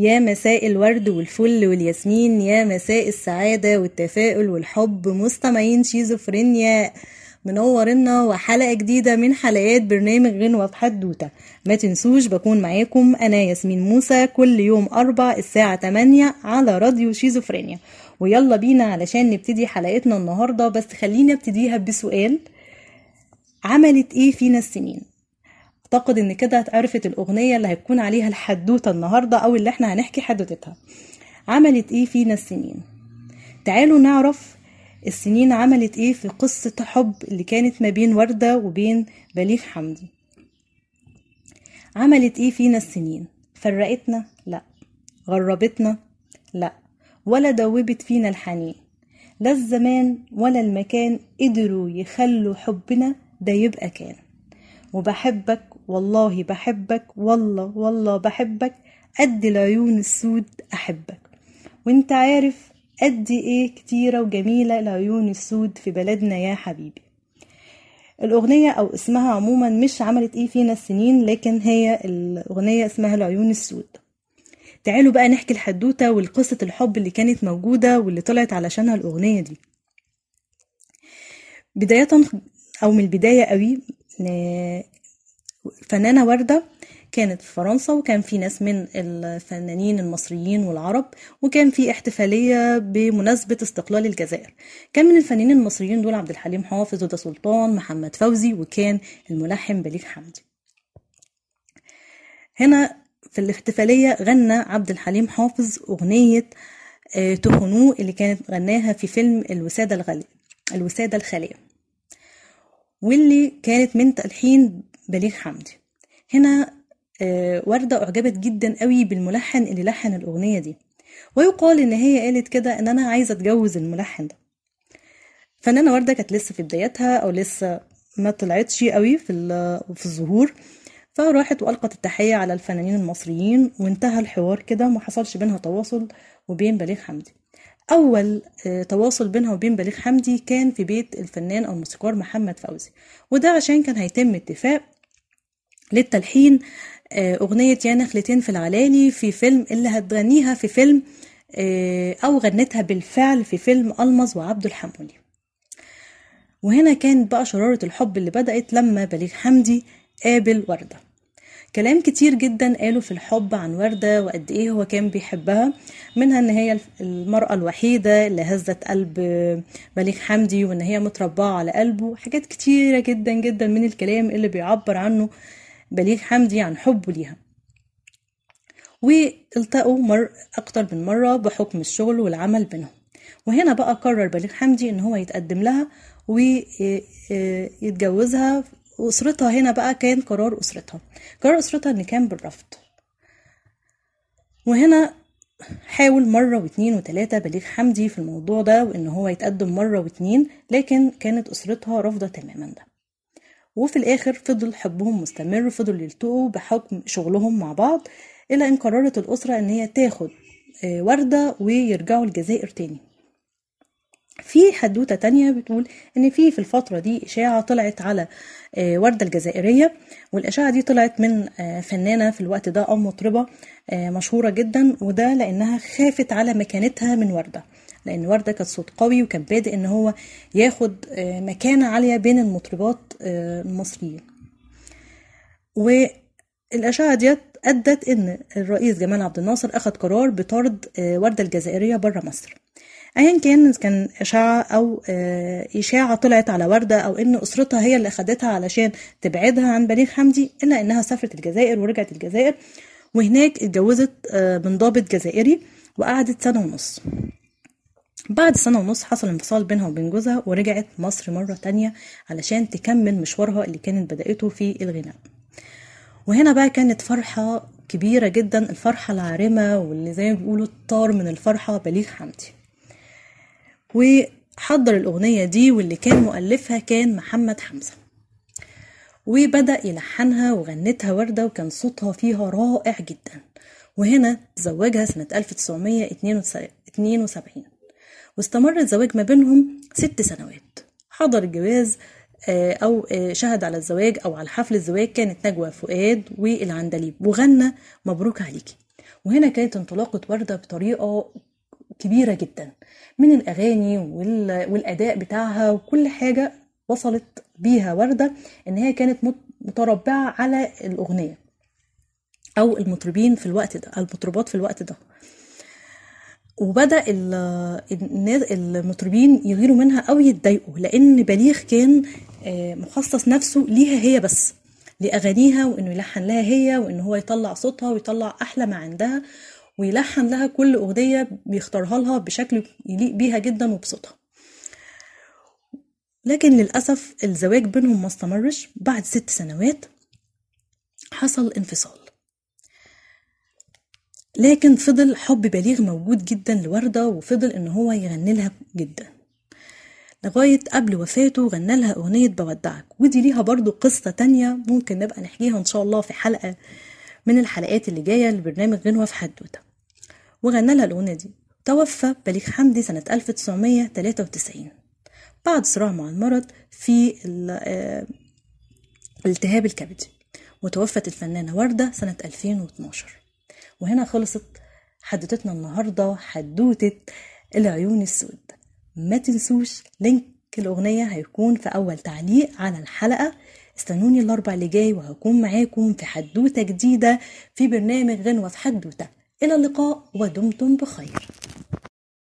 يا مساء الورد والفل والياسمين، يا مساء السعادة والتفاؤل والحب. مستمعين شيزوفرينيا منورنا، وحلقة جديدة من حلقات برنامج غنوة حدوتة. ما تنسوش بكون معاكم أنا ياسمين موسى كل يوم 4 الساعة 8 على راديو شيزوفرينيا. ويلا بينا علشان نبتدي حلقتنا النهاردة، بس خلينا ابتديها بسؤال: عملت ايه فينا السنين؟ اعتقد ان كده اتعرفت الاغنية اللي هتكون عليها الحدوتة النهاردة او اللي احنا هنحكي حدوتتها. عملت ايه فينا السنين؟ تعالوا نعرف السنين عملت ايه في قصة حب اللي كانت ما بين وردة وبين بليغ حمدي. عملت ايه فينا السنين؟ فرقتنا؟ لا. غربتنا؟ لا. ولا دوبت فينا الحنين. لا الزمان ولا المكان قدروا يخلوا حبنا ده يبقى كان. وبحبك والله بحبك، والله والله بحبك، قد العيون السود أحبك. وانت عارف قد ايه كتيرة وجميلة العيون السود في بلدنا يا حبيبي. الأغنية أو اسمها عموما مش عملت ايه فينا السنين، لكن هي الأغنية اسمها العيون السود. تعالوا بقى نحكي الحدوتة والقصة الحب اللي كانت موجودة واللي طلعت علشانها الأغنية دي. بداية أو من البداية قوي، فنانة وردة كانت في فرنسا، وكان في ناس من الفنانين المصريين والعرب، وكان في احتفالية بمناسبة استقلال الجزائر. كان من الفنانين المصريين دول عبد الحليم حافظ وده سلطان، محمد فوزي، وكان الملحن بليغ حمدي. هنا في الاحتفالية غنى عبد الحليم حافظ أغنية تخنوه اللي كانت غناها في فيلم الوسادة الخالية، واللي كانت من تلحين بليغ حمدي. هنا وردة أعجبت جدا قوي بالملحن اللي لحن الأغنية دي، ويقال إن هي قالت كده إن أنا عايزة أتجوز الملحن ده. فنانة وردة كانت لسه في بدايتها أو لسه ما طلعتش قوي في الظهور، فراحت وألقت التحية على الفنانين المصريين، وانتهى الحوار كده، ما حصلش بينها تواصل وبين بليغ حمدي. أول تواصل بينها وبين بليغ حمدي كان في بيت الفنان أو الموسيقار محمد فوزي، وده عشان كان هيتم اتفاق للتلحين أغنية يا نخلتين في العلالي في فيلم، اللي هتغنيها في فيلم أو غنتها بالفعل في فيلم ألمز وعبد الحمولي. وهنا كانت بقى شرارة الحب اللي بدأت لما بليغ حمدي قابل وردة. كلام كتير جدا قالوا في الحب عن وردة وقد ايه هو كان بيحبها، منها ان هي المرأة الوحيدة اللي هزت قلب بليغ حمدي، وان هي متربعة على قلبه. حاجات كتيرة جدا جدا من الكلام اللي بيعبر عنه بليغ حمدي عن حبه ليها. والتقوا اكتر من مرة بحكم الشغل والعمل بينهم. وهنا بقى قرر بليغ حمدي ان هو يتقدم لها ويتجوزها. وأسرتها هنا بقى كان قرار أسرتها إن كان بالرفض. وهنا حاول مرة واتنين وتلاتة بليغ حمدي في الموضوع ده، وإن هو يتقدم مرة واتنين، لكن كانت أسرتها رافضة تماما ده. وفي الآخر فضل حبهم مستمر، فضل يلتقوا بحكم شغلهم مع بعض، إلى إن قررت الأسرة إن هي تاخد وردة ويرجعوا الجزائر تاني. في حدوتة تانية بتقول ان في الفترة دي اشاعة طلعت على وردة الجزائرية، والاشاعة دي طلعت من فنانة في الوقت ده او مطربة مشهورة جدا، وده لانها خافت على مكانتها من وردة، لان وردة كانت صوت قوي وكان بادئ ان هو ياخد مكانة عالية بين المطربات المصريين. والاشاعة دي ادت ان الرئيس جمال عبد الناصر اخد قرار بطرد وردة الجزائرية برا مصر. ايا كان اشاعه او اشاعه طلعت على ورده او ان اسرتها هي اللي اخدتها علشان تبعدها عن بليغ حمدي، الا انها سافرت الجزائر ورجعت الجزائر، وهناك اتجوزت من ضابط جزائري وقعدت 1.5 سنة. بعد 1.5 سنة حصل انفصال بينها وبين جوزها، ورجعت مصر مره تانية علشان تكمل مشوارها اللي كانت بدأته في الغناء. وهنا بقى كانت فرحه كبيره جدا، الفرحه العارمه واللي زي ما بيقولوا طار من الفرحه بليغ حمدي. وحضر الأغنية دي واللي كان مؤلفها كان محمد حمزة، وبدأ يلحنها وغنتها وردة، وكان صوتها فيها رائع جدا. وهنا تزوجها سنة 1972، واستمر الزواج ما بينهم 6 سنوات. حضر الجواز أو شهد على الزواج أو على حفل الزواج كانت نجوى فؤاد والعندليب، وغنى مبروك عليكي. وهنا كانت انطلاقة وردة بطريقة كبيرة جدا، من الأغاني والأداء بتاعها وكل حاجة وصلت بيها وردة إن هي كانت متربعة على الأغنية أو المطربين في الوقت ده، المطربات في الوقت ده. وبدأ المطربين يغيروا منها أو يتضايقوا، لأن بليغ كان مخصص نفسه ليها هي بس، لأغانيها، وإنه يلحن لها هي، وإنه هو يطلع صوتها ويطلع أحلى ما عندها ويلحن لها كل أغنية بيختارها لها بشكل يليق بيها جدا وبصوتها. لكن للأسف الزواج بينهم ما استمرش. بعد 6 سنوات حصل انفصال، لكن فضل حب بليغ موجود جدا لوردة، وفضل إن هو يغني لها جدا لغاية قبل وفاته. غنى لها أغنية بودعك، ودي ليها برضو قصة تانية ممكن نبقى نحكيها إن شاء الله في حلقة من الحلقات اللي جاية لبرنامج غنوة في حدوتة. وغنى لها الأغنية دي. توفى بليغ حمدي سنة 1993 بعد صراع مع المرض في التهاب الكبدي، وتوفت الفنانة وردة سنة 2012. وهنا خلصت حدوتتنا النهاردة، حدوتة العيون السود. ما تنسوش لينك الأغنية هيكون في أول تعليق على الحلقة. استنوني الأربع اللي جاي وهكون معاكم في حدوتة جديدة في برنامج غنوة في حدوتة. إلى اللقاء ودمتم بخير.